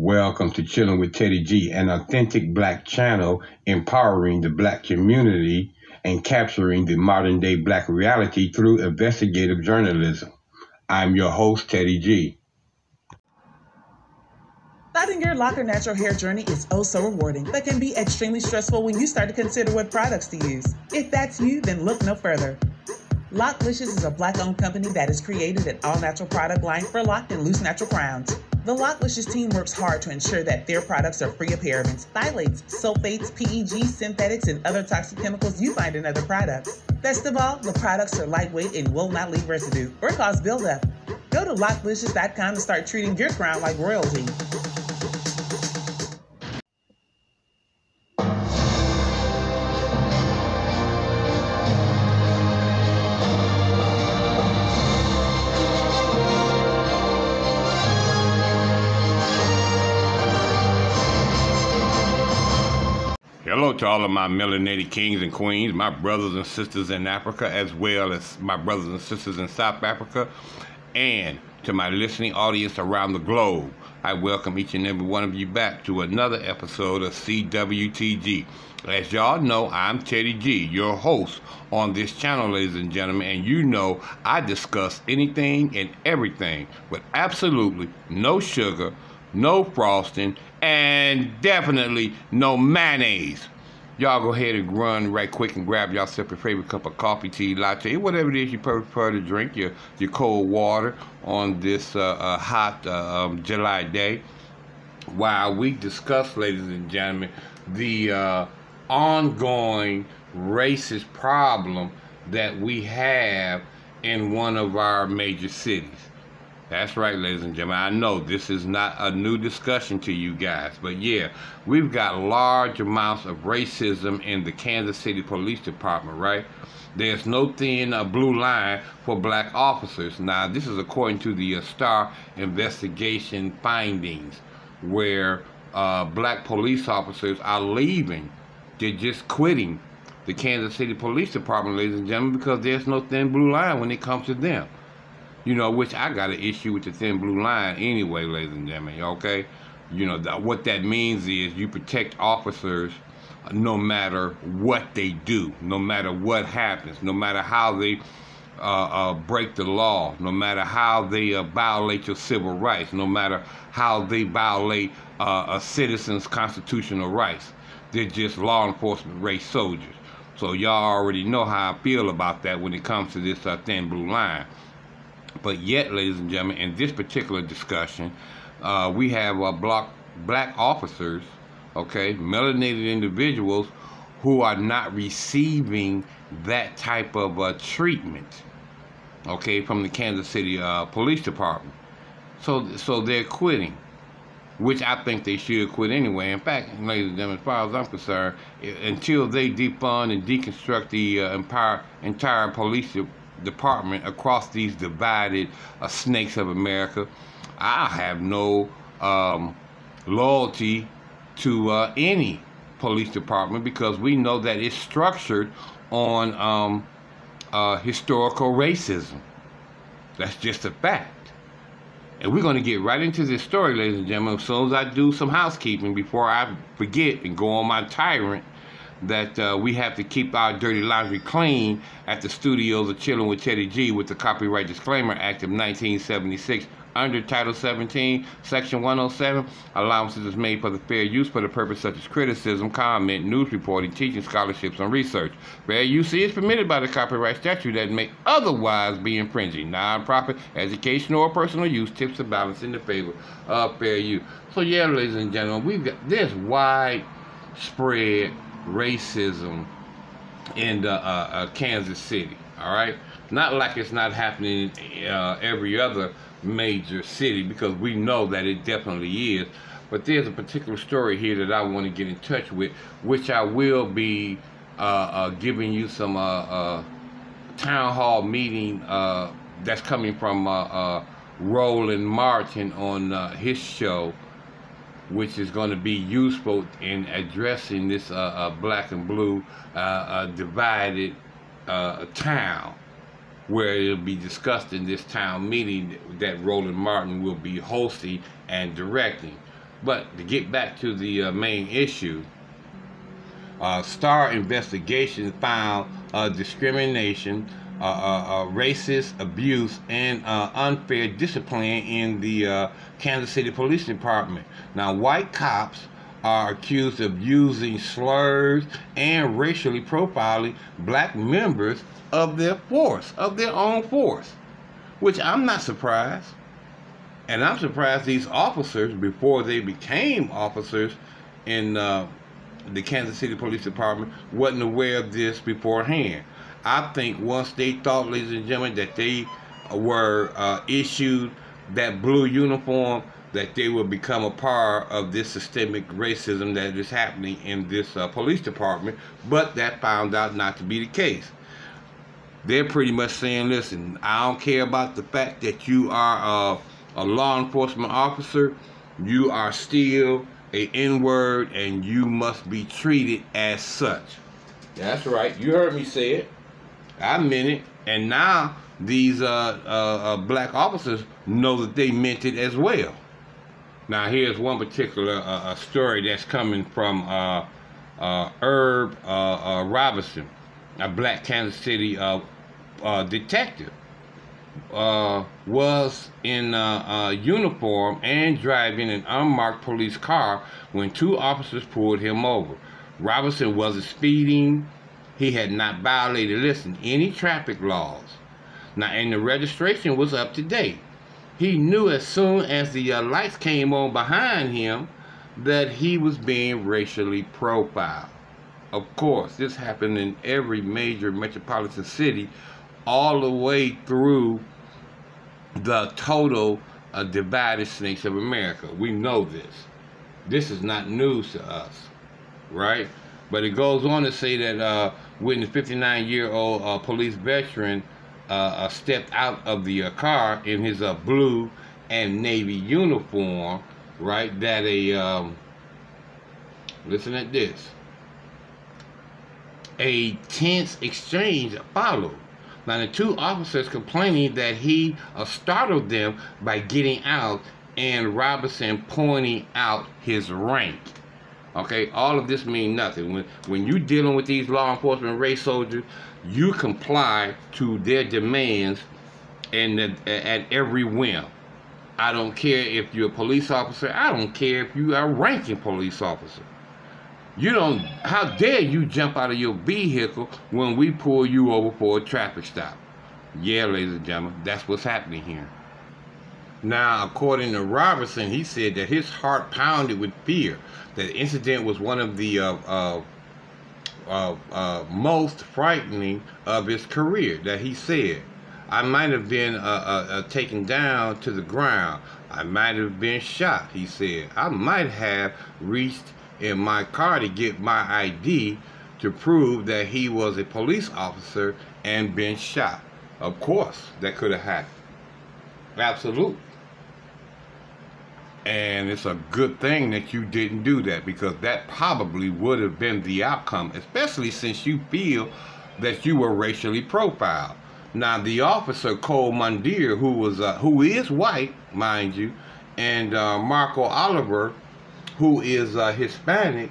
Welcome to Chillin' with Teddy G, an authentic black channel empowering the black community and capturing the modern day black reality through investigative journalism. I'm your host, Teddy G. Starting your Locker natural hair journey is oh so rewarding, but can be extremely stressful when you start to consider what products to use. If that's you, then look no further. Locklicious is a black-owned company that has created an all-natural product line for locked and loose natural crowns. The Locklicious team works hard to ensure that their products are free of parabens, phthalates, sulfates, PEG, synthetics, and other toxic chemicals you find in other products. Best of all, the products are lightweight and will not leave residue or cause buildup. Go to Locklicious.com to start treating your crown like royalty. Hello to all of my melanated kings and queens, my brothers and sisters in Africa, as well as my brothers and sisters in South Africa, and to my listening audience around the globe. I welcome each and every one of you back to another episode of CWTG. As y'all know, I'm Teddy G, your host on this channel, ladies and gentlemen, and you know I discuss anything and everything with absolutely no sugar, no frosting, and definitely no mayonnaise. Y'all go ahead and run right quick and grab yourself your favorite cup of coffee, tea, latte, whatever it is you prefer to drink, your cold water on this hot July day, while we discuss, ladies and gentlemen, the ongoing racist problem that we have in one of our major cities. That's right, ladies and gentlemen. I know this is not a new discussion to you guys, but yeah, we've got large amounts of racism in the Kansas City Police Department, right? There's no thin blue line for black officers. Now, this is according to the Star investigation findings, where black police officers are leaving. They're just quitting the Kansas City Police Department, ladies and gentlemen, because there's no thin blue line when it comes to them. You know, which I got an issue with the thin blue line anyway, ladies and gentlemen, okay? You know, what that means is you protect officers no matter what they do, no matter what happens, no matter how they break the law, no matter how they violate your civil rights, no matter how they violate a citizen's constitutional rights. They're just law enforcement race soldiers. So y'all already know how I feel about that when it comes to this thin blue line. But yet, ladies and gentlemen, in this particular discussion, we have black officers, okay, melanated individuals who are not receiving that type of treatment, okay, from the Kansas City Police Department. So they're quitting, which I think they should quit anyway. In fact, ladies and gentlemen, as far as I'm concerned, until they defund and deconstruct the entire police department across these divided snakes of America, I have no loyalty to any police department, because we know that it's structured on historical racism. That's just a fact. And we're going to get right into this story, ladies and gentlemen, as soon as I do some housekeeping before I forget and go on my tyrant that we have to keep our dirty laundry clean at the studios of Chillin' with Teddy G with the Copyright Disclaimer Act of 1976 under Title 17, Section 107. Allowances is made for the fair use for the purpose such as criticism, comment, news reporting, teaching, scholarships, and research. Fair use is permitted by the copyright statute that may otherwise be infringing non-profit, educational, or personal use. Tips and balance in the favor of fair use. So yeah, ladies and gentlemen, we've got this widespread racism in Kansas City, all right? Not like it's not happening in every other major city, because we know that it definitely is, but there's a particular story here that I want to get in touch with, which I will be giving you some town hall meeting that's coming from Roland Martin on his show, which is going to be useful in addressing this black and blue divided town, where it'll be discussed in this town meeting that Roland Martin will be hosting and directing. But to get back to the main issue, Star investigation found discrimination, racist abuse, and unfair discipline in the Kansas City Police Department. Now, white cops are accused of using slurs and racially profiling black members of their force, of their own force, which I'm not surprised. And I'm surprised these officers, before they became officers in the Kansas City Police Department, wasn't aware of this beforehand. I think once they thought, ladies and gentlemen, that they were issued that blue uniform, that they would become a part of this systemic racism that is happening in this police department, but that found out not to be the case. They're pretty much saying, listen, I don't care about the fact that you are a law enforcement officer, you are still a N-word and you must be treated as such. That's right, you heard me say it, I meant it, and now these black officers know that they meant it as well. Now here's one particular story that's coming from Herb Robinson, a black Kansas City detective. Was in uniform and driving an unmarked police car when two officers pulled him over. Robinson wasn't speeding. He had not violated, listen, any traffic laws. Now, and the registration was up to date. He knew as soon as the lights came on behind him that he was being racially profiled. Of course, this happened in every major metropolitan city, all the way through the total divided snakes of America. We know this. This is not news to us, right? But it goes on to say that when the 59-year-old police veteran stepped out of the car in his blue and navy uniform, right, that a, listen at this, a tense exchange followed. Now, the two officers complaining that he startled them by getting out and Robinson pointing out his rank. Okay, all of this means nothing. When you're dealing with these law enforcement race soldiers, you comply to their demands and at every whim. I don't care if you're a police officer. I don't care if you are a ranking police officer. You don't, how dare you jump out of your vehicle when we pull you over for a traffic stop? Yeah, ladies and gentlemen, that's what's happening here. Now, according to Robinson, he said that his heart pounded with fear. The incident was one of the most frightening of his career, that he said. I might have been taken down to the ground. I might have been shot, he said. I might have reached in my car to get my ID to prove that he was a police officer and been shot. Of course, that could have happened. Absolutely. And it's a good thing that you didn't do that, because that probably would have been the outcome, especially since you feel that you were racially profiled. Now, the officer, Cole Mundir, who is white, mind you, and Marco Oliver, who is Hispanic,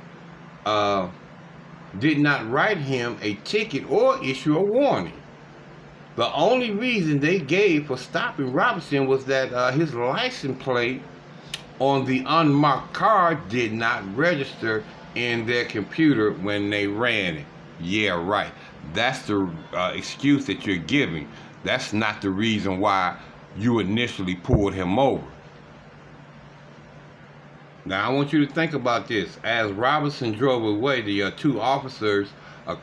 did not write him a ticket or issue a warning. The only reason they gave for stopping Robinson was that his license plate on the unmarked car did not register in their computer when they ran it. Yeah, right. That's the excuse that you're giving. That's not the reason why you initially pulled him over. Now, I want you to think about this. As Robinson drove away, the two officers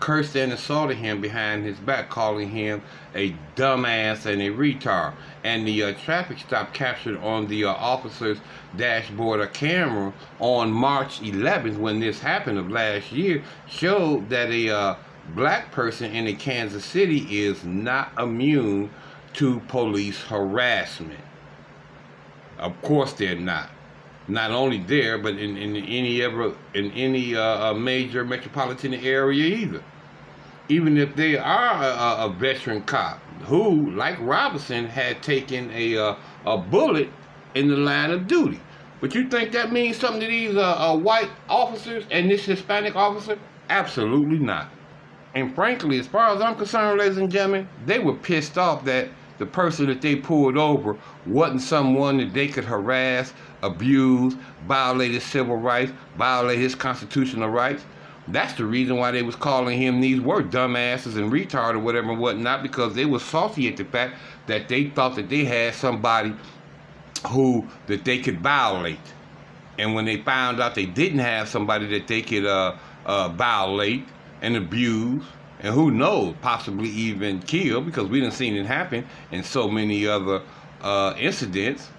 cursed and assaulted him behind his back, calling him a dumbass and a retard. And the traffic stop captured on the officer's dashboard or camera on March 11th, when this happened of last year, showed that a black person in the Kansas City is not immune to police harassment. Of course they're not. Not only there, but in any major metropolitan area either. Even if they are a veteran cop who, like Robinson, had taken a bullet in the line of duty. But you think that means something to these white officers and this Hispanic officer? Absolutely not. And frankly, as far as I'm concerned, ladies and gentlemen, they were pissed off that the person that they pulled over wasn't someone that they could harass, abuse, violate his civil rights, violate his constitutional rights. That's the reason why they was calling him these word dumbasses and retard or whatever and whatnot, because they were salty at the fact that they thought that they had somebody who that they could violate. And when they found out they didn't have somebody that they could violate and abuse, and who knows, possibly even kill, because we done seen it happen in so many other incidents,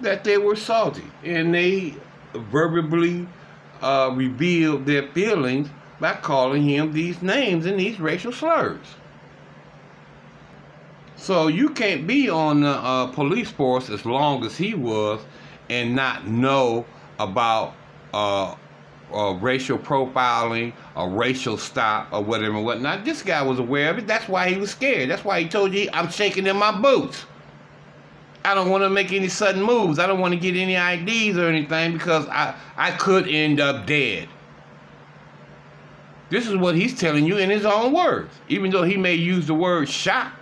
that they were salty. And they verbally revealed their feelings by calling him these names and these racial slurs. So you can't be on the police force as long as he was and not know about racial profiling or racial stop or whatever and whatnot. This guy was aware of it. That's why he was scared. That's why he told you, I'm shaking in my boots. I don't want to make any sudden moves. I don't want to get any IDs or anything because I could end up dead. This is what he's telling you in his own words, even though he may use the word shot.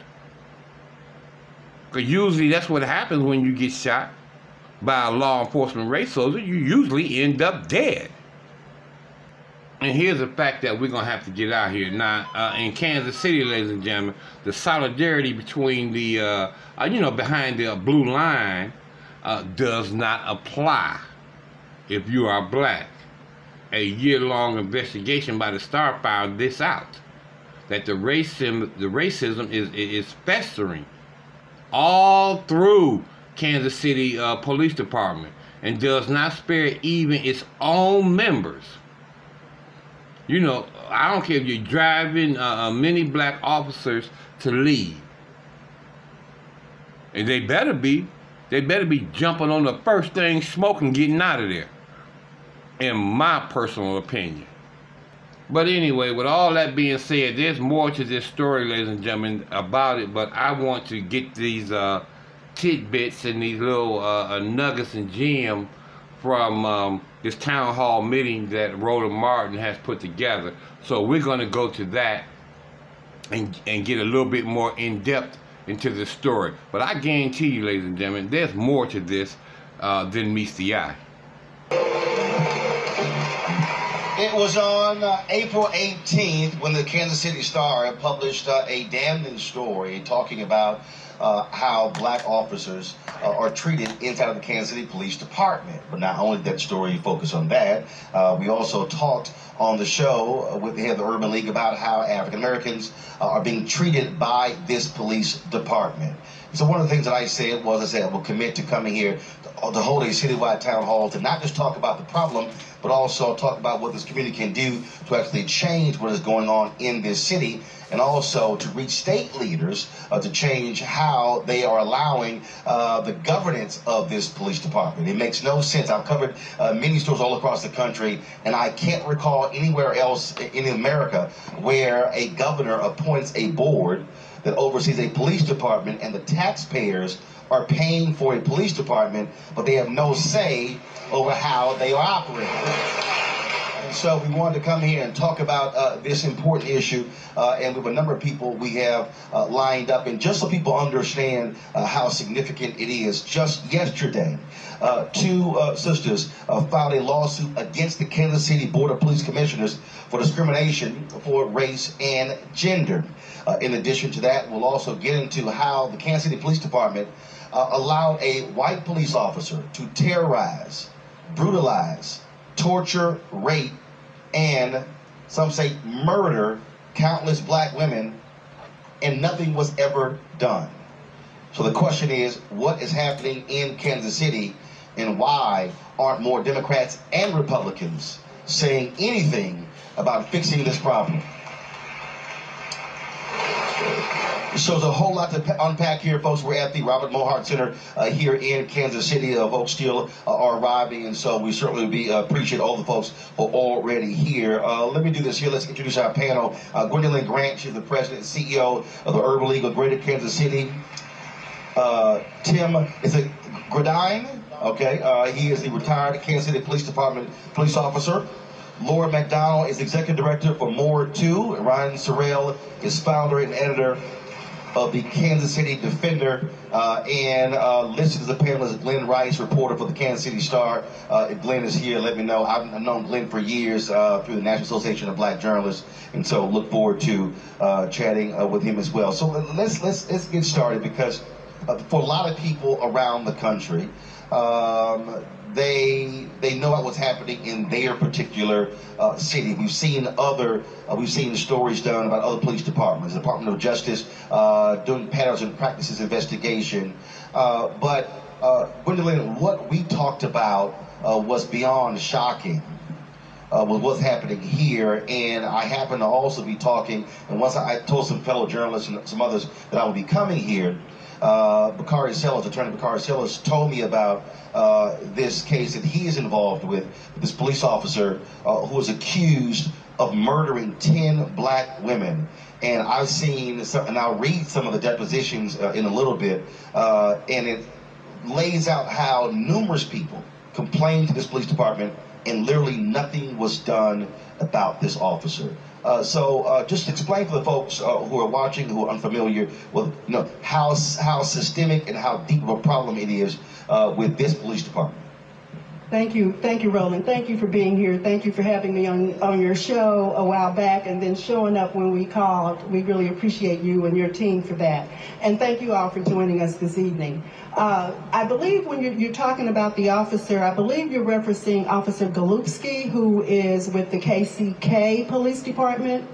Because usually that's what happens when you get shot by a law enforcement race soldier. You usually end up dead. And here's a fact that we're going to have to get out here. Now, in Kansas City, ladies and gentlemen, the solidarity between the, behind the blue line does not apply if you are black. A year-long investigation by the Star found this out, that the racism is festering all through Kansas City Police Department and does not spare even its own members. You know, I don't care if you're driving many black officers to leave. And they better be jumping on the first thing smoking, getting out of there, in my personal opinion. But anyway, with all that being said, there's more to this story, ladies and gentlemen, about it. But I want to get these tidbits and these little nuggets and gems from this town hall meeting that Roland Martin has put together. So we're going to go to that and get a little bit more in-depth into this story. But I guarantee you, ladies and gentlemen, there's more to this than meets the eye. It was on April 18th when the Kansas City Star published a damning story talking about how black officers are treated inside of the Kansas City Police Department. But not only did that story focus on that, we also talked on the show with the head of the Urban League about how African Americans are being treated by this police department. So one of the things that I said was, we'll commit to coming here to hold a citywide town hall to not just talk about the problem, but also talk about what this community can do to actually change what is going on in this city, and also to reach state leaders to change how they are allowing the governance of this police department. It makes no sense. I've covered many stories all across the country, and I can't recall anywhere else in America where a governor appoints a board that oversees a police department, and the taxpayers are paying for a police department, but they have no say over how they are operating. So we wanted to come here and talk about this important issue, and with a number of people we have lined up. And just so people understand how significant it is, just yesterday, two sisters filed a lawsuit against the Kansas City Board of Police Commissioners for discrimination for race and gender. In addition to that, we'll also get into how the Kansas City Police Department allowed a white police officer to terrorize, brutalize, torture, rape, and some say murder countless black women, and nothing was ever done. So the question is, what is happening in Kansas City, and why aren't more Democrats and Republicans saying anything about fixing this problem? So there's a whole lot to unpack here, folks. We're at the Robert Mohart Center here in Kansas City. Folks still are arriving, and so we certainly appreciate all the folks who are already here. Let me do this here. Let's introduce our panel. Gwendolyn Grant, she's the president and CEO of the Urban League of Greater Kansas City. Tim, is it Gredine? Okay, he is a retired Kansas City Police Department police officer. Laura McDonald is executive director for More2, and Ryan Sorrell is founder and editor of the Kansas City Defender, and listed as a panelist Glenn Rice, reporter for the Kansas City Star. If Glenn is here, let me know. I've known Glenn for years through the National Association of Black Journalists, and so look forward to chatting with him as well. So let's get started, because for a lot of people around the country, they know about what's happening in their particular city. We've seen stories done about other police departments, the Department of Justice doing patterns and practices investigation. But Gwendolyn, what we talked about was beyond shocking with what's happening here. And I happen to also be talking, and once I told some fellow journalists and some others that I would be coming here, Bakari Sellers, Attorney Bakari Sellers, told me about this case that he is involved with, this police officer who was accused of murdering 10 black women. And I've seen, and I'll read some of the depositions in a little bit, and it lays out how numerous people complained to this police department and literally nothing was done about this officer. So just explain for the folks who are watching, who are unfamiliar with, you know, how systemic and how deep of a problem it is with this police department. Thank you, Roland. Thank you for being here. Thank you for having me on your show a while back and then showing up when we called. We really appreciate you and your team for that. And thank you all for joining us this evening. I believe when you're talking about the officer, I believe you're referencing Officer Golubski, who is with the KCK Police Department.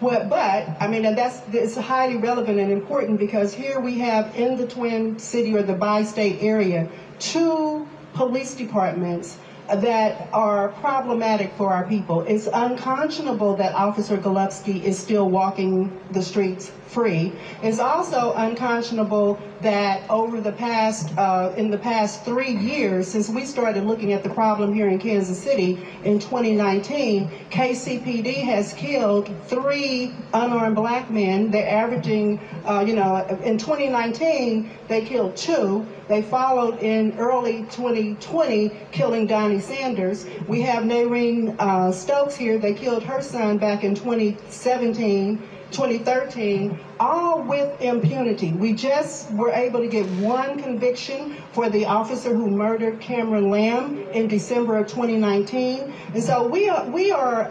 But I mean, and it's highly relevant and important, because here we have in the Twin City or the bi-state area two police departments that are problematic for our people. It's unconscionable that Officer Golubski is still walking the streets free. It's also unconscionable that over the past, in the past 3 years, since we started looking at the problem here in Kansas City in 2019, KCPD has killed 3 unarmed black men. They're averaging, in 2019, they killed 2. They followed in early 2020, killing Donnie Sanders. We have Naireen Stokes here. They killed her son back in 2013, all with impunity. We just were able to get one conviction for the officer who murdered Cameron Lamb in December of 2019. And so we are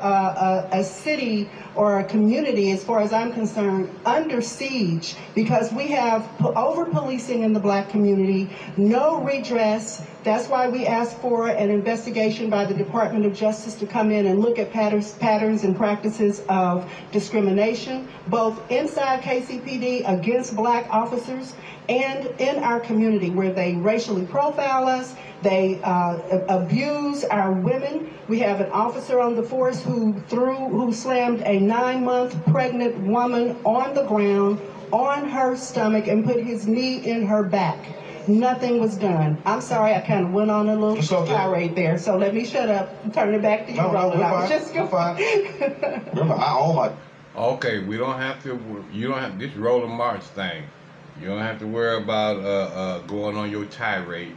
a city or a community, as far as I'm concerned, under siege, because we have over-policing in the black community, no redress. That's why we asked for an investigation by the Department of Justice to come in and look at patterns and practices of discrimination, both inside KCPD against black officers and in our community, where they racially profile us, they abuse our women. We have an officer on the force who slammed a 9-month pregnant woman on the ground, on her stomach, and put his knee in her back. Nothing was done. I'm sorry, I kind of went on a little tirade there, so let me shut up and turn it back to you, Roland. Okay, we don't have to, you don't have, this Roland Martin thing, you don't have to worry about going on your tirade.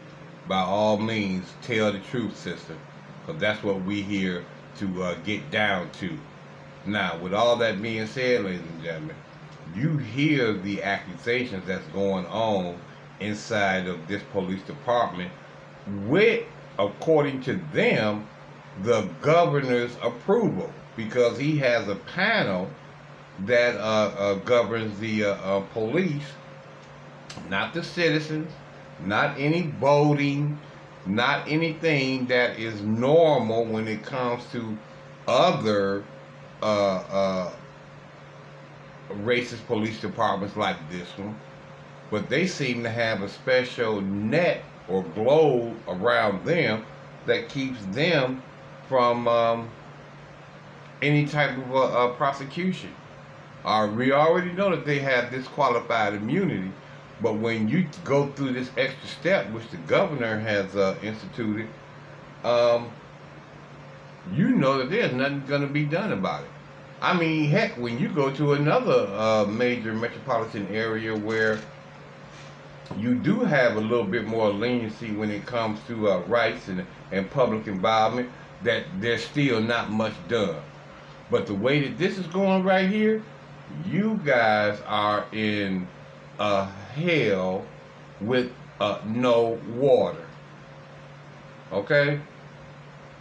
By all means, tell the truth, sister, because that's what we here to get down to. Now, with all that being said, ladies and gentlemen, you hear the accusations that's going on inside of this police department with, according to them, the governor's approval, because he has a panel that governs the police, not the citizens, not any voting, not anything that is normal when it comes to other racist police departments like this one. But they seem to have a special net or globe around them that keeps them from any type of prosecution. We already know that they have disqualified immunity, but when you go through this extra step, which the governor has instituted, you know that there's nothing going to be done about it. I mean, heck, when you go to another major metropolitan area where you do have a little bit more leniency when it comes to rights and public involvement, that there's still not much done. But the way that this is going right here, you guys are in a hell with no water. Okay?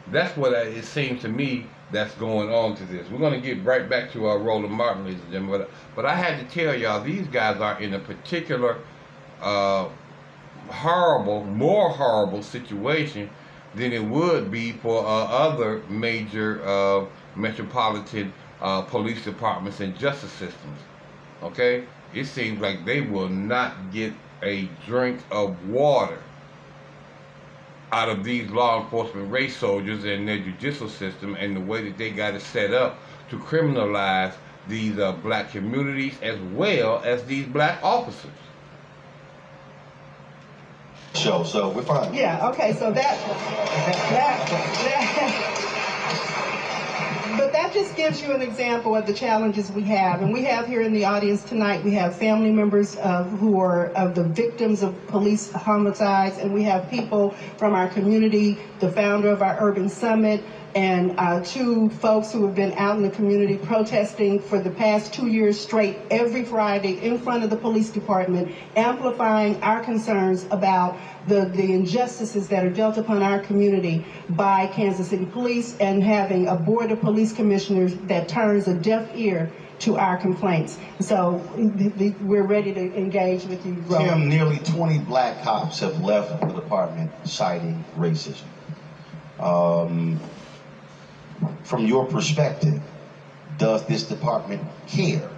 That's what it seems to me that's going on to this. We're going to get right back to our Roland Martin, ladies and gentlemen. But I had to tell y'all, these guys are in a particular horrible, more horrible situation than it would be for other major metropolitan police departments and justice systems. Okay? It seems like they will not get a drink of water out of these law enforcement race soldiers and their judicial system and the way that they got it set up to criminalize these black communities as well as these black officers. Show, so we're fine. Yeah, okay, so that but that just gives you an example of the challenges we have. And we have here in the audience tonight, we have family members who are of the victims of police homicides, and we have people from our community, the founder of our Urban Summit, and two folks who have been out in the community protesting for the past 2 years straight every Friday in front of the police department, amplifying our concerns about the injustices that are dealt upon our community by Kansas City Police and having a board of police commissioners that turns a deaf ear to our complaints. So we're ready to engage with you, Roland. Tim, nearly 20 black cops have left the department citing racism. From your perspective, does this department care?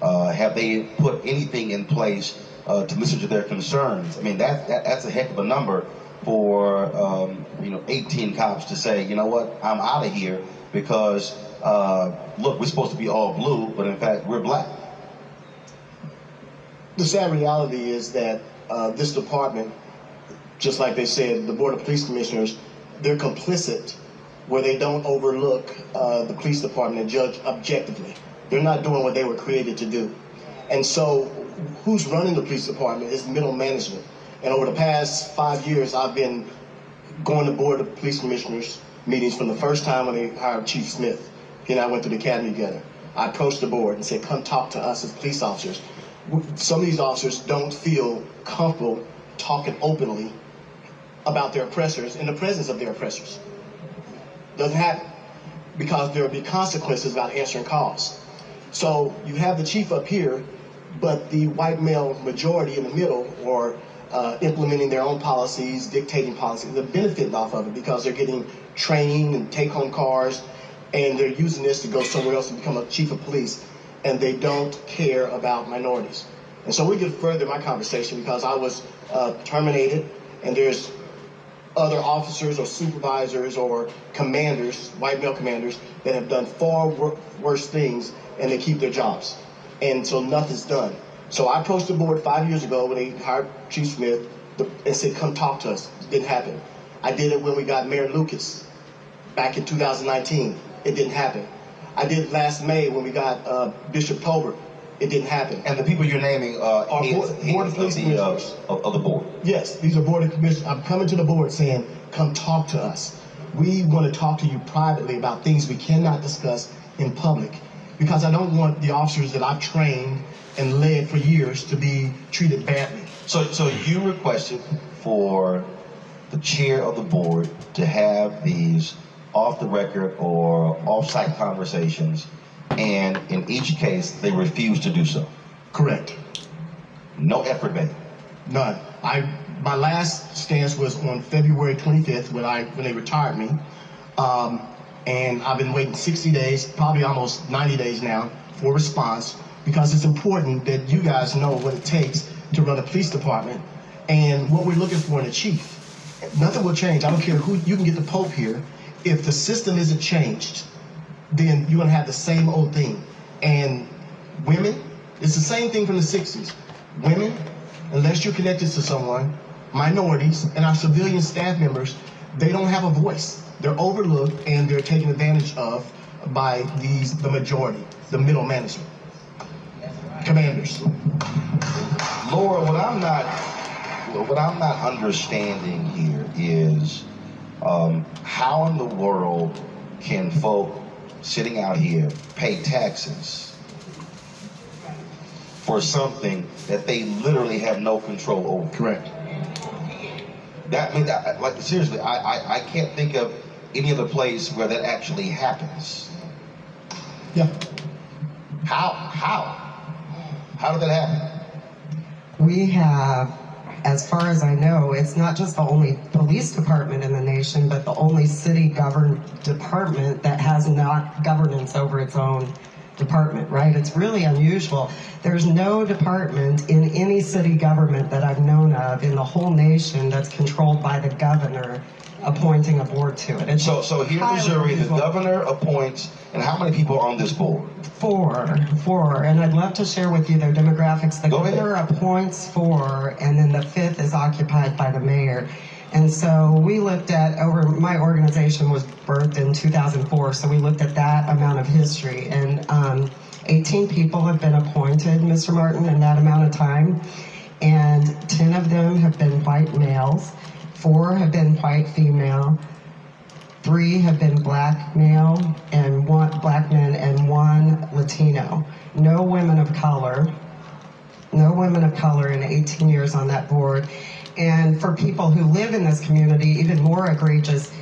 Have they put anything in place to listen to their concerns? I mean, that's a heck of a number for 18 cops to say, you know what, I'm out of here because look, we're supposed to be all blue, but in fact, we're black. The sad reality is that this department, just like they said, the Board of Police Commissioners, they're complicit where they don't overlook the police department and judge objectively. They're not doing what they were created to do. And so who's running the police department is middle management. And over the past 5 years, I've been going to board of police commissioners meetings from the first time when they hired Chief Smith. He and I went to the academy together. I approached the board and said, come talk to us as police officers. Some of these officers don't feel comfortable talking openly about their oppressors in the presence of their oppressors. Doesn't happen because there will be consequences about answering calls. So you have the chief up here, but the white male majority in the middle are implementing their own policies, dictating policies. They're benefiting off of it because they're getting training and take-home cars, and they're using this to go somewhere else and become a chief of police, and they don't care about minorities. And so we get further my conversation because I was terminated, and there's other officers or supervisors or commanders, white male commanders, that have done far worse things, and they keep their jobs. And so nothing's done. So I approached the board 5 years ago when they hired Chief Smith and said, come talk to us. It didn't happen. I did it when we got Mayor Lucas back in 2019. It didn't happen. I did it last May when we got Bishop Tolbert. It didn't happen. And the people you're naming are board of police commissioners of the board. Yes, these are board of commissioners. I'm coming to the board saying, come talk to us. We want to talk to you privately about things we cannot discuss in public because I don't want the officers that I've trained and led for years to be treated badly. So you requested for the chair of the board to have these off the record or off-site conversations, and in each case, they refused to do so. Correct. No effort made. None. My last stance was on February 25th when they retired me, and I've been waiting 60 days, probably almost 90 days now, for a response because it's important that you guys know what it takes to run a police department and what we're looking for in a chief. Nothing will change. I don't care who you can get the Pope here. If the system isn't changed, then you're gonna have the same old thing. And women, it's the same thing from the 60s. Women, unless you're connected to someone, minorities, and our civilian staff members, they don't have a voice. They're overlooked and they're taken advantage of by the majority, the middle management. That's right. Commanders. Laura, what I'm not understanding here is how in the world can folk sitting out here pay taxes for something that they literally have no control over? Correct. That means, like, seriously, I can't think of any other place where that actually happens. Yeah. How did that happen? We have, as far as I know, it's not just the only police department in the nation, but the only city governed department that has not governance over its own department, right? It's really unusual. There's no department in any city government that I've known of in the whole nation that's controlled by the governor appointing a board to it. It's so here in Missouri, the governor appoints, and how many people are on this board? Four, and I'd love to share with you their demographics. The governor appoints four, and then the fifth is occupied by the mayor. And so we looked at, my organization was birthed in 2004, so we looked at that amount of history, and 18 people have been appointed, Mr. Martin, in that amount of time, and 10 of them have been white males, 4 have been white female, 3 have been black male, and 1 black men, and 1 Latino. No women of color, no women of color in 18 years on that board. And for people who live in this community, even more egregious,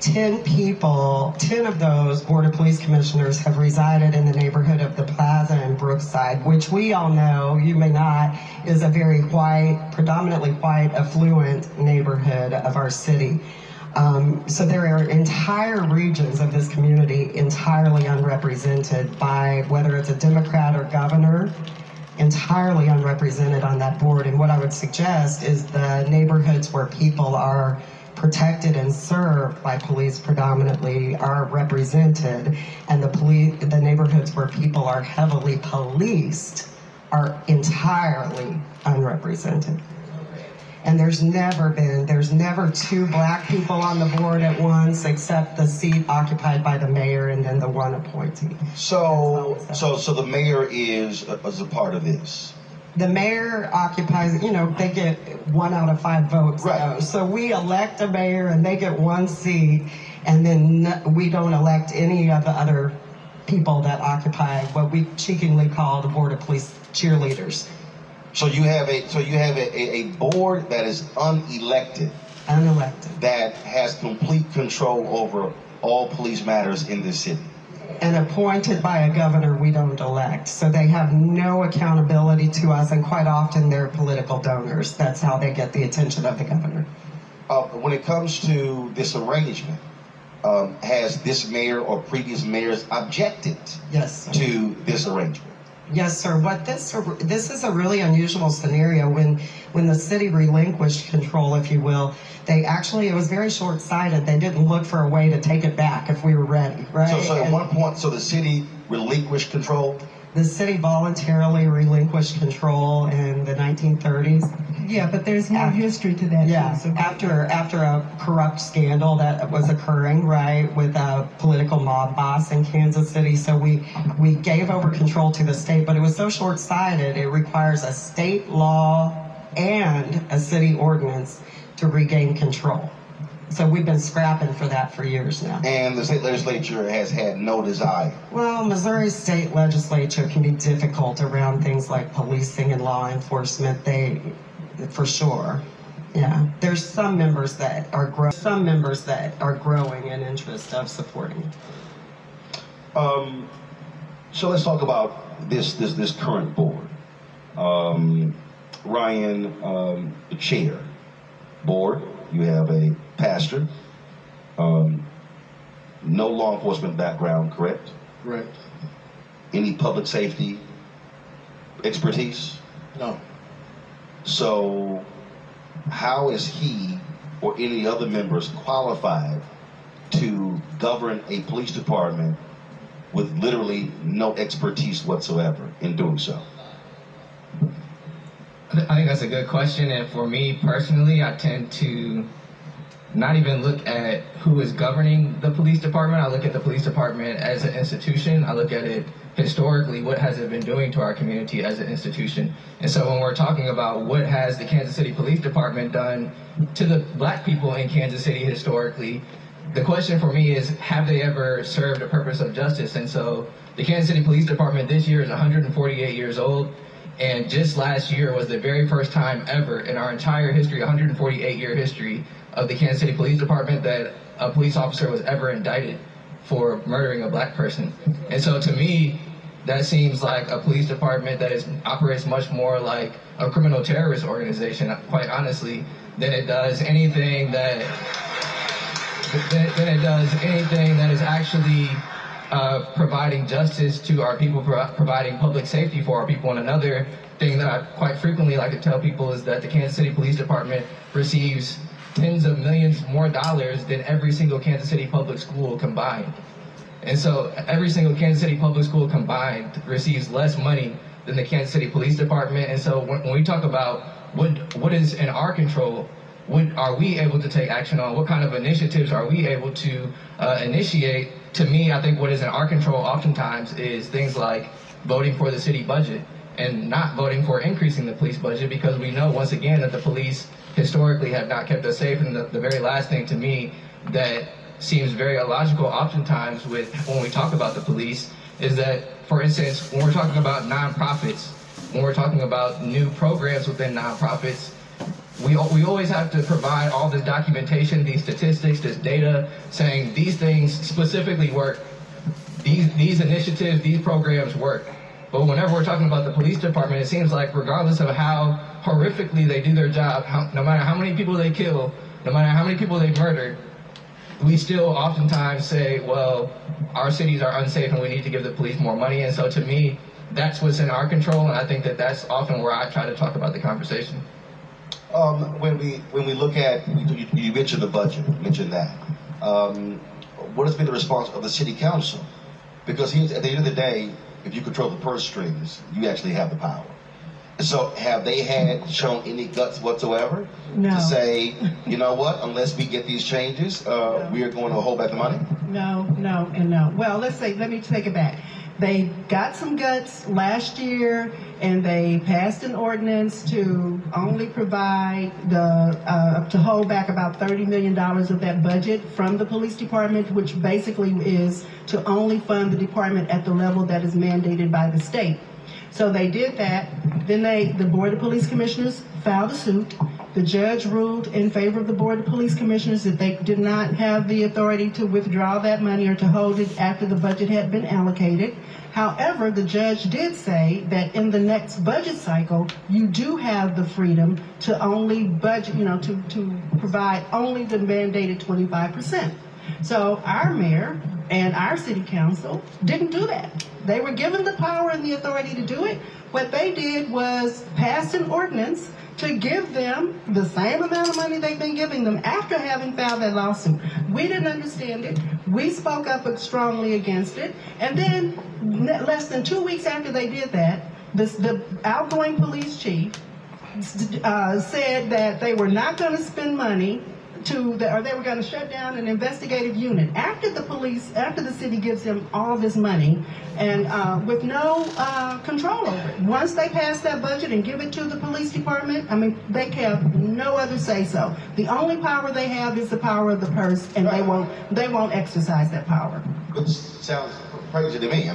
10 people, 10 of those Board of Police Commissioners have resided in the neighborhood of the Plaza and Brookside, which we all know, you may not, is a very white, predominantly white, affluent neighborhood of our city. So there are entire regions of this community entirely unrepresented by, whether it's a Democrat or governor, entirely unrepresented on that board. And what I would suggest is the neighborhoods where people are protected and served by police predominantly are represented, and the neighborhoods where people are heavily policed are entirely unrepresented. And there's never 2 black people on the board at once, except the seat occupied by the mayor and then the 1 appointee. So the mayor is a part of this. The mayor occupies, you know, they get 1 out of 5 votes. Right. Though. So we elect a mayor and they get 1 seat, and then we don't elect any of the other people that occupy what we cheekily call the Board of Police cheerleaders. So you have a board that is unelected. Unelected. That has complete control over all police matters in this city. And appointed by a governor we don't elect. So they have no accountability to us, and quite often they're political donors. That's how they get the attention of the governor. When it comes to this arrangement, has this mayor or previous mayors objected? Yes. To this arrangement? Yes, sir. What this is a really unusual scenario. When the city relinquished control, if you will, they actually, it was very short-sighted. They didn't look for a way to take it back if we were ready, right? So at one point, so the city relinquished control? The city voluntarily relinquished control in the 1930s. Yeah, but there's no history to that. Yeah, so after a corrupt scandal that was occurring, right, with a political mob boss in Kansas City. So we gave over control to the state, but it was so short-sighted, it requires a state law and a city ordinance to regain control. So we've been scrapping for that for years now. And the state legislature has had no desire. Well, Missouri's state legislature can be difficult around things like policing and law enforcement. They, for sure, yeah. There's some members that are growing in interest of supporting. So let's talk about this current board. Ryan, the chair board. You have a pastor, no law enforcement background, correct? Correct. Any public safety expertise? No. So how is he or any other members qualified to govern a police department with literally no expertise whatsoever in doing so? I think that's a good question, and for me personally, I tend to not even look at who is governing the police department. I look at the police department as an institution. I look at it historically, what has it been doing to our community as an institution? And so when we're talking about what has the Kansas City Police Department done to the black people in Kansas City historically, the question for me is, have they ever served a purpose of justice? And so the Kansas City Police Department this year is 148 years old. And just last year was the very first time ever in our entire history, 148-year history of the Kansas City Police Department, that a police officer was ever indicted for murdering a black person. And so to me, that seems like a police department that operates much more like a criminal terrorist organization, quite honestly, than it does anything that is actually providing justice to our people, providing public safety for our people. And another thing that I quite frequently like to tell people is that the Kansas City Police Department receives tens of millions more dollars than every single Kansas City public school combined. And so every single Kansas City public school combined receives less money than the Kansas City Police Department. And so when we talk about what is in our control, what are we able to take action on? What kind of initiatives are we able to initiate? To me, I think what is in our control oftentimes is things like voting for the city budget and not voting for increasing the police budget, because we know, once again, that the police historically have not kept us safe. And the very last thing to me that seems very illogical oftentimes with when we talk about the police is that, for instance, when we're talking about nonprofits, when we're talking about new programs within nonprofits, we always have to provide all this documentation, these statistics, this data, saying these things specifically work, these initiatives, these programs work. But whenever we're talking about the police department, it seems like regardless of how horrifically they do their job, no matter how many people they kill, no matter how many people they murder, we still oftentimes say, well, our cities are unsafe and we need to give the police more money. And so to me, that's what's in our control, and I think that that's often where I try to talk about the conversation. When we look at, you mentioned the budget, you mentioned that. What has been the response of the city council? Because at the end of the day, if you control the purse strings, you actually have the power. So have they had shown any guts whatsoever to say, you know what, unless we get these changes, we are going to hold back the money? No, no, and no. Well, let me take it back. They got some guts last year, and they passed an ordinance to only provide to hold back about $30 million of that budget from the police department, which basically is to only fund the department at the level that is mandated by the state. So they did that. Then the Board of Police Commissioners filed a suit. The judge ruled in favor of the Board of Police Commissioners that they did not have the authority to withdraw that money or to hold it after the budget had been allocated. However, the judge did say that in the next budget cycle, you do have the freedom to only budget, to provide only the mandated 25%. So our mayor and our city council didn't do that. They were given the power and the authority to do it. What they did was pass an ordinance to give them the same amount of money they've been giving them after having filed that lawsuit. We didn't understand it. We spoke up strongly against it. And then less than 2 weeks after they did that, the outgoing police chief said that they were not going to spend money or they were going to shut down an investigative unit after the city gives them all this money and with no control over it. Once they pass that budget and give it to the police department, they have no other say so. The only power they have is the power of the purse, and they won't exercise that power. Which sounds crazy to me.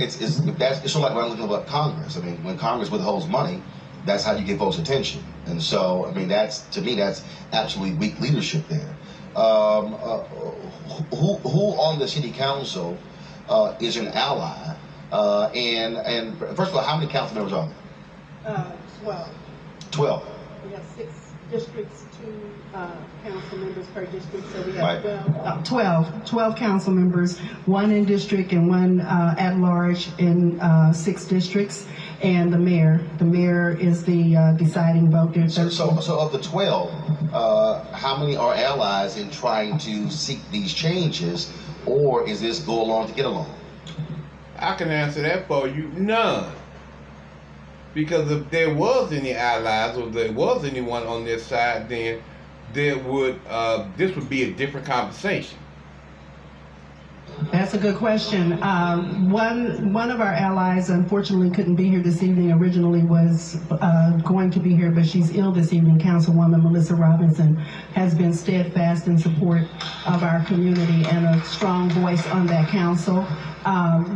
It's sort of like when I'm looking about Congress. When Congress withholds money, that's how you get folks' attention. And so, to me, that's absolutely weak leadership there. Who on the city council is an ally? And first of all, how many council members are there? 12. 12. We have 6 districts, 2 council members per district, so we have 12 council members, 1 in district and 1 at large in 6 districts, and the mayor. The mayor is the deciding vote. So of the 12, how many are allies in trying to seek these changes, or is this go along to get along? I can answer that for you. None. Because if there was any allies or there was anyone on their side, then there would this would be a different conversation? That's a good question. One of our allies, unfortunately, couldn't be here this evening. Originally was going to be here, but she's ill this evening. Councilwoman Melissa Robinson has been steadfast in support of our community and a strong voice on that council.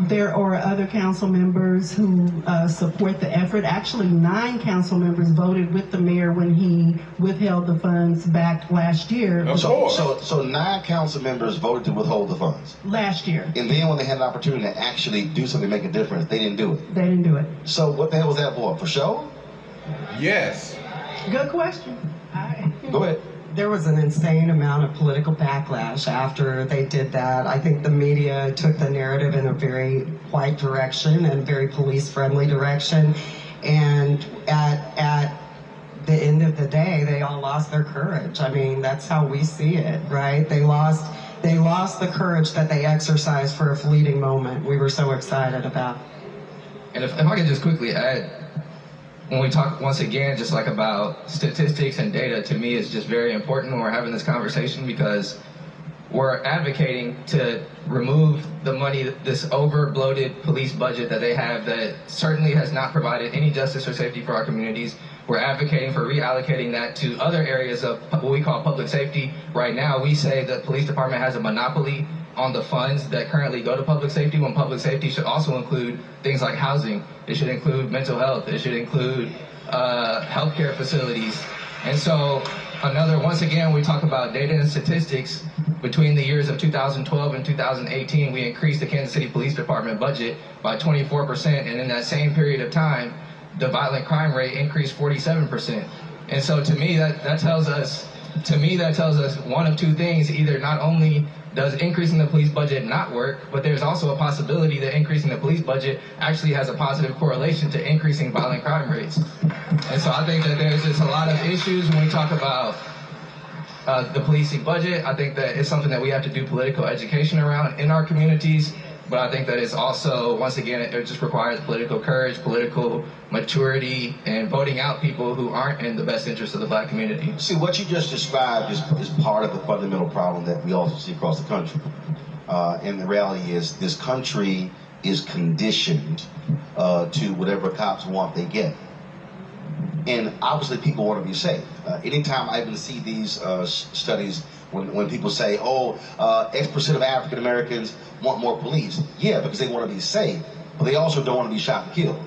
There are other council members who support the effort. Actually, 9 council members voted with the mayor when he withheld the funds back last year. So 9 council members voted to withhold the funds last year. And then when they had an opportunity to actually do something, make a difference, they didn't do it. They didn't do it. So what the hell was that for? For show? Yes. Good question. All right. Go ahead. There was an insane amount of political backlash after they did that. I think the media took the narrative in a very white direction and very police-friendly direction. And at the end of the day, they all lost their courage. I mean, that's how we see it, right? They lost the courage that they exercised for a fleeting moment we were so excited about. And if I could just quickly add, when we talk once again just like about statistics and data, to me it's just very important when we're having this conversation, because we're advocating to remove the money, this over bloated police budget that they have that certainly has not provided any justice or safety for our communities. We're advocating for reallocating that to other areas of what we call public safety. Right now we say the police department has a monopoly on the funds that currently go to public safety, when public safety should also include things like housing. It should include mental health. It should include healthcare facilities. And so once again, we talk about data and statistics. Between the years of 2012 and 2018, we increased the Kansas City Police Department budget by 24%. And in that same period of time, the violent crime rate increased 47%. And so to me, that tells us one of two things. Either not only does increasing the police budget not work, but there's also a possibility that increasing the police budget actually has a positive correlation to increasing violent crime rates. And so I think that there's just a lot of issues when we talk about the policing budget. I think that it's something that we have to do political education around in our communities, but I think that it's also, once again, it just requires political courage, political maturity, and voting out people who aren't in the best interest of the black community. See, what you just described is part of the fundamental problem that we also see across the country. And the reality is this country is conditioned to whatever cops want, they get. And obviously people want to be safe. Anytime I even see these studies when people say, oh, X% of African Americans want more police. Yeah, because they want to be safe, but they also don't want to be shot and killed.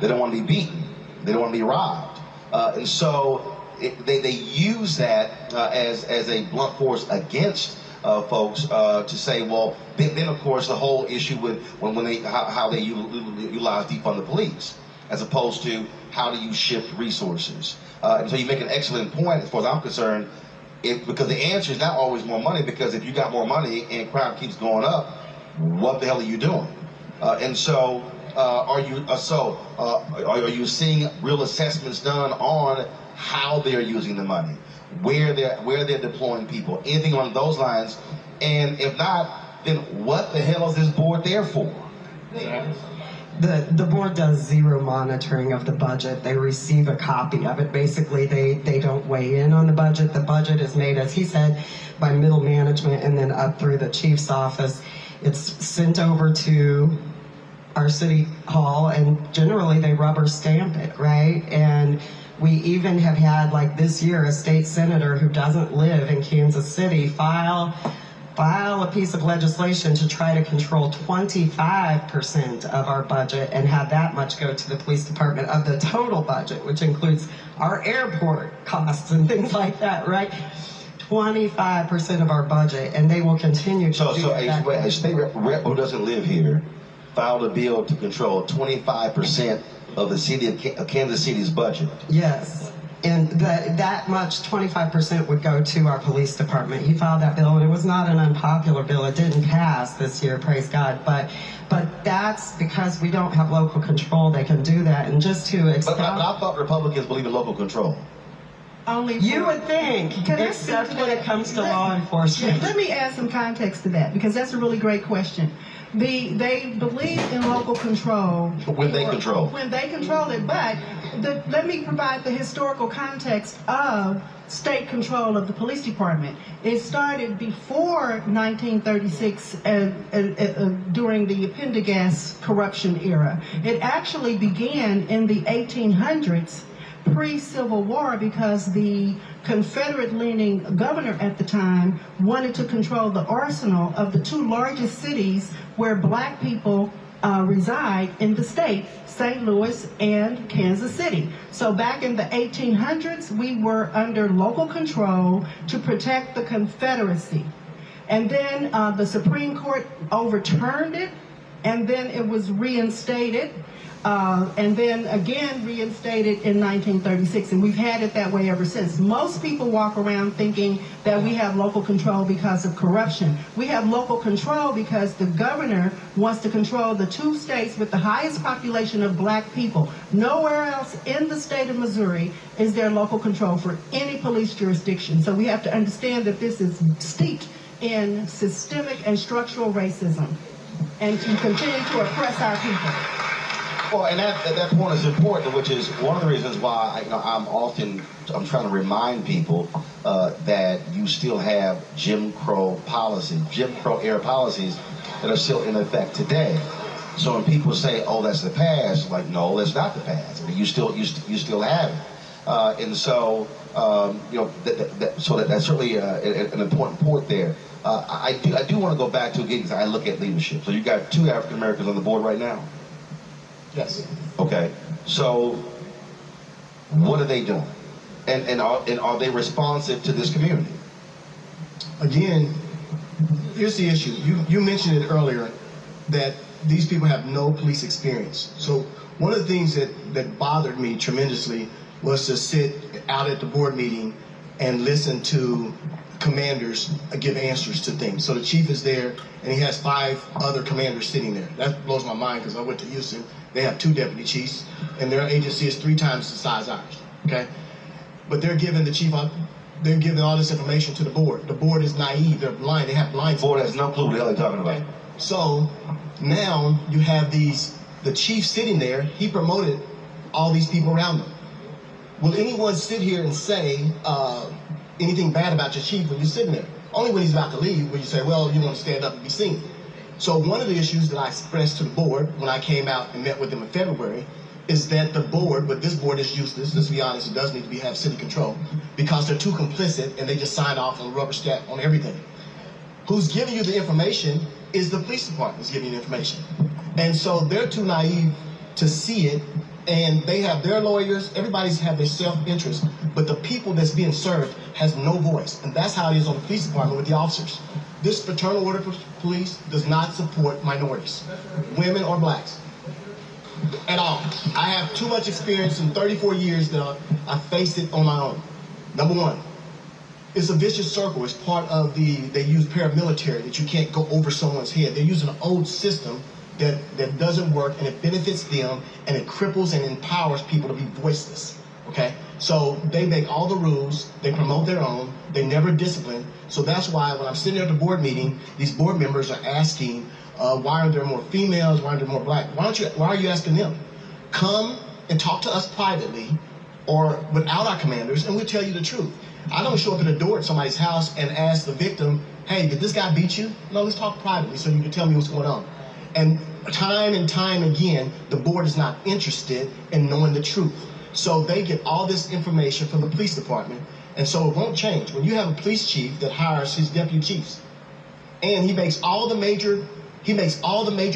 They don't want to be beaten. They don't want to be robbed. And so they use that as a blunt force against folks to say, well, then of course the whole issue with how they utilize defund the police, as opposed to how do you shift resources. And so you make an excellent point as far as I'm concerned, because the answer is not always more money, because if you got more money and crime keeps going up, what the hell are you doing? And so are you seeing real assessments done on how they're using the money, where they're deploying people, anything on those lines? And if not, then what the hell is this board there for? The board does zero monitoring of the budget. They receive a copy of it. Basically, they don't weigh in on the budget. The budget is made, as he said, by middle management and then up through the chief's office. It's sent over to our city hall, and generally they rubber stamp it, right? And we even have had, like this year, a state senator who doesn't live in Kansas City file a piece of legislation to try to control 25% of our budget and have that much go to the police department of the total budget, which includes our airport costs and things like that, right? 25% of our budget, and they will continue to a state rep who doesn't live here filed a bill to control 25% of the city of Kansas City's budget. Yes. And that much, 25%, would go to our police department. He filed that bill, and it was not an unpopular bill. It didn't pass this year, praise God. But that's because we don't have local control. They can do that. And just to expound... But I thought Republicans believe in local control. Only you would think, except when it comes to law enforcement. Let me add some context to that, because that's a really great question. They believe in local control. When they control it, but let me provide the historical context of state control of the police department. It started before 1936 during the Pendergast corruption era. It actually began in the 1800s, pre-Civil War, because the Confederate-leaning governor at the time wanted to control the arsenal of the two largest cities where black people reside in the state, St. Louis and Kansas City. So back in the 1800s, we were under local control to protect the Confederacy. And then the Supreme Court overturned it, and then it was reinstated, and then again reinstated in 1936, and we've had it that way ever since. Most people walk around thinking that we have local control because of corruption. We have local control because the governor wants to control the two states with the highest population of black people. Nowhere else in the state of Missouri is there local control for any police jurisdiction. So we have to understand that this is steeped in systemic and structural racism, and to continue to oppress our people. Well, and that point is important, which is one of the reasons why I'm trying to remind people that you still have Jim Crow policies, Jim Crow era policies that are still in effect today. So when people say, "Oh, that's the past," like, no, that's not the past. I mean, you still have it, and so that's certainly an important point there. I do want to go back to, again, because I look at leadership. So you've got two African Americans on the board right now? Yes. Okay. So what are they doing? And are they responsive to this community? Again, here's the issue. You mentioned it earlier that these people have no police experience. So one of the things that bothered me tremendously was to sit out at the board meeting and listen to commanders give answers to things. So the chief is there, and he has 5 other commanders sitting there. That blows my mind, because I went to Houston. They have 2 deputy chiefs, and their agency is 3 times the size ours. Okay, but they're giving the chief, they're giving all this information to the board. The board is naive. They're blind. They have blind. The board has no clue what the hell they're talking about. Okay? So now you have the chief sitting there. He promoted all these people around him. Will anyone sit here and say anything bad about your chief when you're sitting there? Only when he's about to leave will you say, well, you want to stand up and be seen. So one of the issues that I expressed to the board when I came out and met with them in February is that the board, but this board is useless, let's be honest, it does need to have city control, because they're too complicit and they just sign off on the rubber stamp on everything. Who's giving you the information is the police department that's giving you the information. And so they're too naive to see it, and they have their lawyers, everybody's have their self-interest, but the people that's being served has no voice. And that's how it is on the police department with the officers. This fraternal order of police does not support minorities, women or blacks, at all. I have too much experience in 34 years that I faced it on my own. Number one, it's a vicious circle. It's part of they use paramilitary, that you can't go over someone's head. They're using an old system that doesn't work, and it benefits them, and it cripples and empowers people to be voiceless, okay? So they make all the rules, they promote their own, they never discipline. So that's why when I'm sitting at the board meeting, these board members are asking, why are there more females, why are there more black? Why are you asking them? Come and talk to us privately or without our commanders, and we'll tell you the truth. I don't show up at a door at somebody's house and ask the victim, hey, did this guy beat you? No, let's talk privately so you can tell me what's going on. And time again, the board is not interested in knowing the truth. So they get all this information from the police department, and so it won't change. When you have a police chief that hires his deputy chiefs, and he makes all the major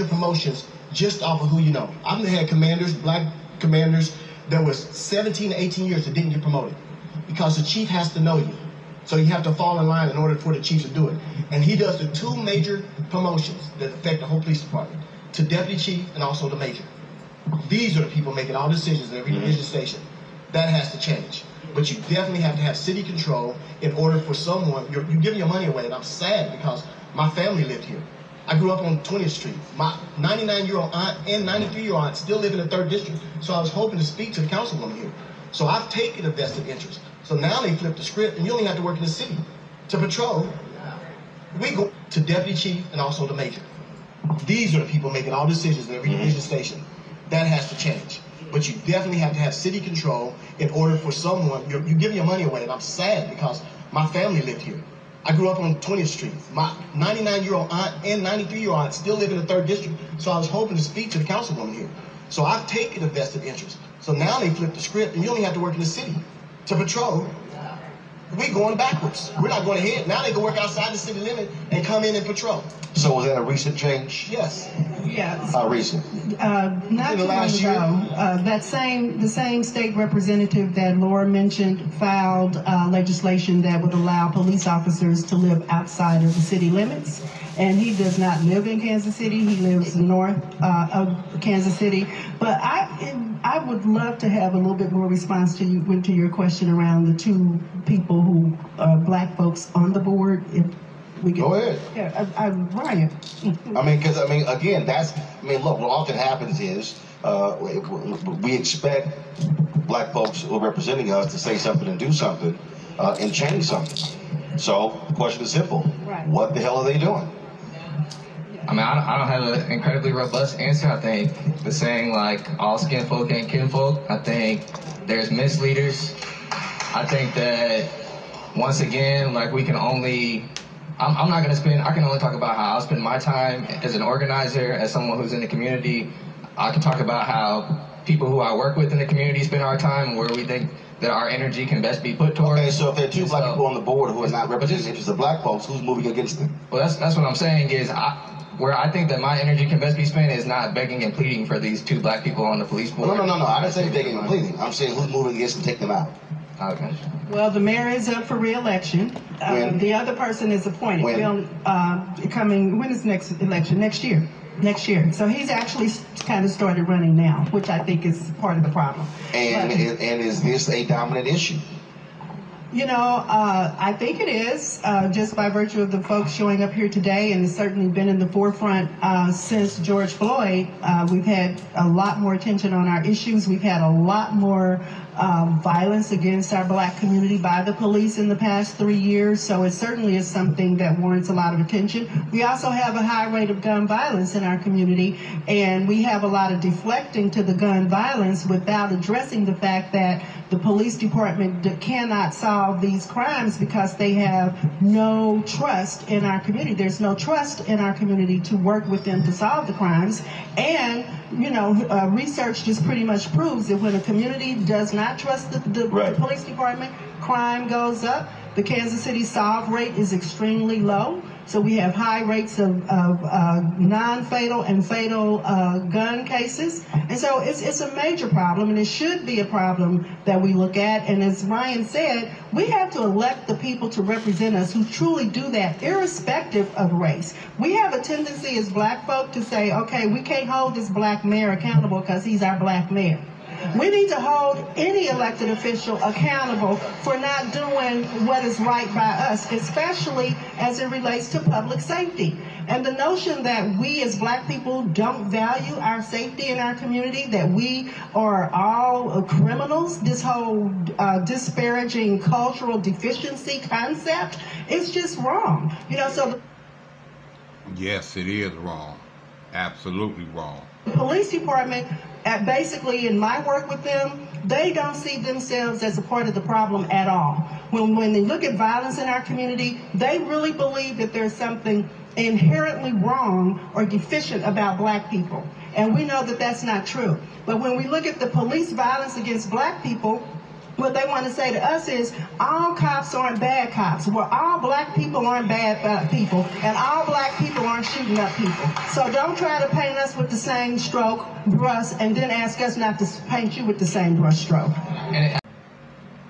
promotions just off of who you know. I've had commanders, black commanders, that was 17, 18 years that didn't get promoted because the chief has to know you. So you have to fall in line in order for the chief to do it. And he does the 2 major promotions that affect the whole police department, to deputy chief and also the major. These are the people making all decisions in every division station. That has to change. But you definitely have to have city control in order for someone, you're giving your money away, and I'm sad because my family lived here. I grew up on 20th Street. My 99-year-old aunt and 93-year-old aunt still live in the 3rd district, so I was hoping to speak to the councilwoman here. So I've taken a vested interest. So now they flip the script, and you only have to work in the city to patrol. We go to deputy chief and also the major. These are the people making all decisions in every division station. That has to change. but you definitely have to have city control in order for someone, you give your money away. And I'm sad because my family lived here. I grew up on 20th Street. My 99-year-old aunt and 93-year-old aunt still live in the 3rd District, so I was hoping to speak to the councilwoman here. So I've taken a vested interest. So now they flip the script, and you only have to work in the city to patrol. We're going backwards. We're not going ahead. Now they can work outside the city limit and come in and patrol. So was that a recent change? Yes. Yes. How recent? Not too long ago. The same state representative that Laura mentioned filed legislation that would allow police officers to live outside of the city limits. And he does not live in Kansas City. He lives north of Kansas City. But I would love to have a little bit more response to you, to your question around the two people who are black folks on the board. If we could, go ahead. Yeah, Ryan. I mean, again, look, what often happens is we expect black folks who are representing us to say something and do something and change something. So the question is simple. Right. What the hell are they doing? I mean, I don't have an incredibly robust answer. I think the saying, like, all skin folk ain't kinfolk, I think there's misleaders. I think that, once again, like, we can only, I can only talk about how I spend my time as an organizer, as someone who's in the community. I can talk about how people who I work with in the community spend our time, where we think that our energy can best be put towards. Okay, so if there are two black people on the board who are not representing the interests of black folks, who's moving against them? Well, that's what I'm saying is, where I think that my energy can best be spent is not begging and pleading for these two black people on the police board. No. I didn't say begging and pleading. I'm saying who's moving against and take them out. Okay. Well, the mayor is up for re-election. The other person is appointed. When is the next election? Next year. Next year. So he's actually kind of started running now, which I think is part of the problem. And is this a dominant issue? You know, I think it is, just by virtue of the folks showing up here today, and it's certainly been in the forefront since George Floyd. We've had a lot more attention on our issues. We've had a lot more violence against our black community by the police in the past 3 years. So it certainly is something that warrants a lot of attention. We also have a high rate of gun violence in our community, and we have a lot of deflecting to the gun violence without addressing the fact that the police department cannot solve these crimes because they have no trust in our community. There's no trust in our community to work with them to solve the crimes. And, you know, research just pretty much proves that when a community does not trust the police department, crime goes up. The Kansas City solve rate is extremely low. So we have high rates of non-fatal and fatal gun cases. And so it's a major problem, and it should be a problem that we look at. And as Ryan said, we have to elect the people to represent us who truly do that, irrespective of race. We have a tendency as black folk to say, okay, we can't hold this black mayor accountable because he's our black mayor. We need to hold any elected official accountable for not doing what is right by us, especially as it relates to public safety. And the notion that we as black people don't value our safety in our community, that we are all criminals, this whole disparaging cultural deficiency concept, it's just wrong. You know, so. Yes, it is wrong. Absolutely wrong. The police department, basically in my work with them, they don't see themselves as a part of the problem at all. When they look at violence in our community, they really believe that there's something inherently wrong or deficient about black people. And we know that that's not true. But when we look at the police violence against black people, what they want to say to us is, all cops aren't bad cops. Well, all black people aren't bad people, and all black people aren't shooting up people. So don't try to paint us with the same stroke brush and then ask us not to paint you with the same brush stroke.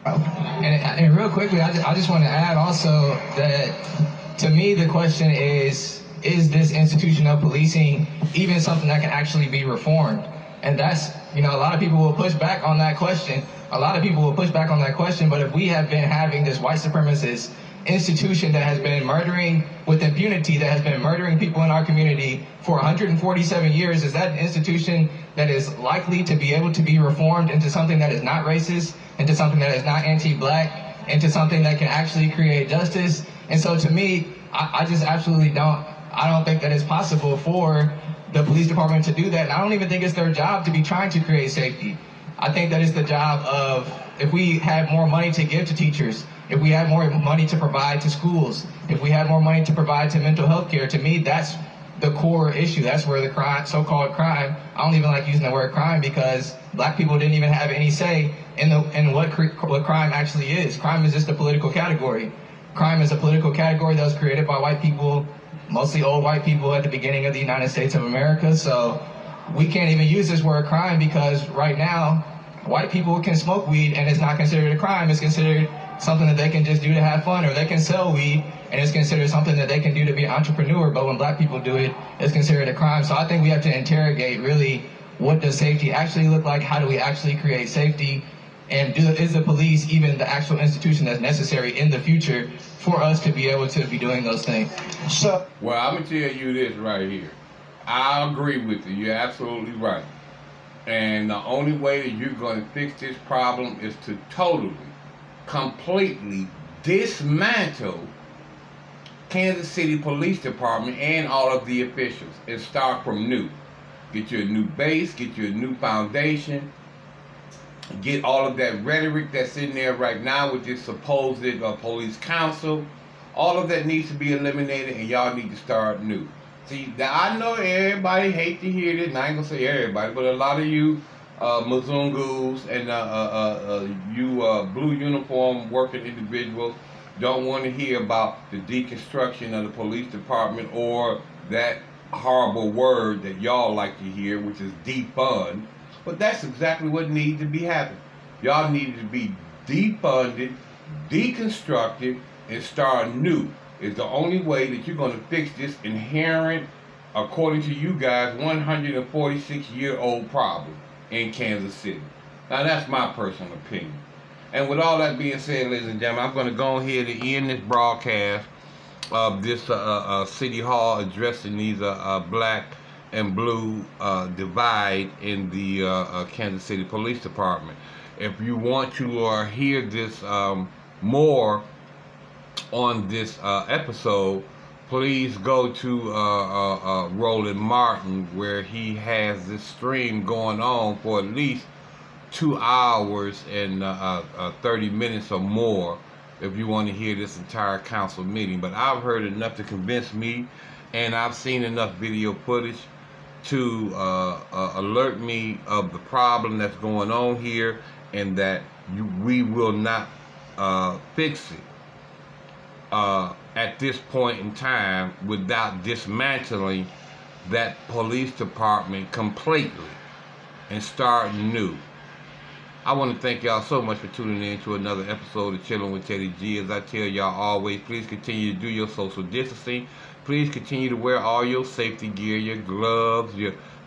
And real quickly, I just want to add also that, to me, the question is this institution of policing even something that can actually be reformed? And that's, you know, a lot of people will push back on that question. But if we have been having this white supremacist institution that has been murdering with impunity, that has been murdering people in our community for 147 years, is that an institution that is likely to be able to be reformed into something that is not racist, into something that is not anti-black, into something that can actually create justice? And so, to me, I just absolutely don't. I don't think that it's possible for the police department to do that. And I don't even think it's their job to be trying to create safety. I think that is the job of, if we had more money to give to teachers, if we had more money to provide to schools, if we had more money to provide to mental health care, to me, that's the core issue. That's where the crime, so-called crime, I don't even like using the word crime, because black people didn't even have any say in what crime actually is. Crime is just a political category. Crime is a political category that was created by white people, mostly old white people at the beginning of the United States of America. So we can't even use this word crime, because right now, white people can smoke weed and it's not considered a crime. It's considered something that they can just do to have fun, or they can sell weed and it's considered something that they can do to be an entrepreneur. But when black people do it, it's considered a crime. So I think we have to interrogate, really, what does safety actually look like? How do we actually create safety? And is the police even the actual institution that's necessary in the future for us to be able to be doing those things? So, well, I'm gonna tell you this right here. I agree with you, you're absolutely right. And the only way that you're gonna fix this problem is to totally, completely dismantle Kansas City Police Department and all of the officials and start from new. Get you a new base, get you a new foundation, get all of that rhetoric that's in there right now with this supposed police council. All of that needs to be eliminated, and y'all need to start new. See, I know everybody hate to hear this, and I ain't gonna say everybody, but a lot of you Mzungus and you blue uniform working individuals don't want to hear about the deconstruction of the police department, or that horrible word that y'all like to hear, which is defund. But that's exactly what needs to be happening. Y'all need to be defunded, deconstructed, and start new. It's the only way that you're going to fix this inherent, according to you guys, 146-year-old problem in Kansas City. Now, that's my personal opinion. And with all that being said, ladies and gentlemen, I'm going to go ahead and end this broadcast of this City Hall addressing these black and blue divide in the Kansas City Police Department. If you want to hear this more on this episode, please go to Roland Martin, where he has this stream going on for at least 2 hours and 30 minutes or more if you want to hear this entire council meeting. But I've heard enough to convince me, and I've seen enough video footage to alert me of the problem that's going on here, and that we will not fix it at this point in time without dismantling that police department completely and starting new. I want to thank y'all so much for tuning in to another episode of Chillin' with Teddy G. As I tell y'all always, please continue to do your social distancing. Please continue to wear all your safety gear, your gloves,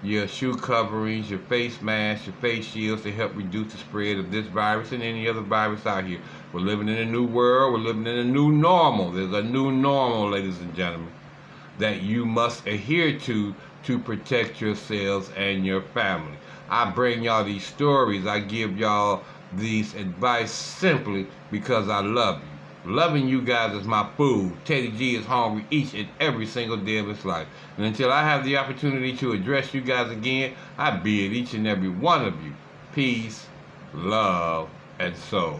your shoe coverings, your face masks, your face shields, to help reduce the spread of this virus and any other virus out here. We're living in a new world. We're living in a new normal. There's a new normal, ladies and gentlemen, that you must adhere to protect yourselves and your family. I bring y'all these stories. I give y'all these advice simply because I love you. Loving you guys is my food. Teddy G is hungry each and every single day of his life. And until I have the opportunity to address you guys again, I bid each and every one of you peace, love, and soul.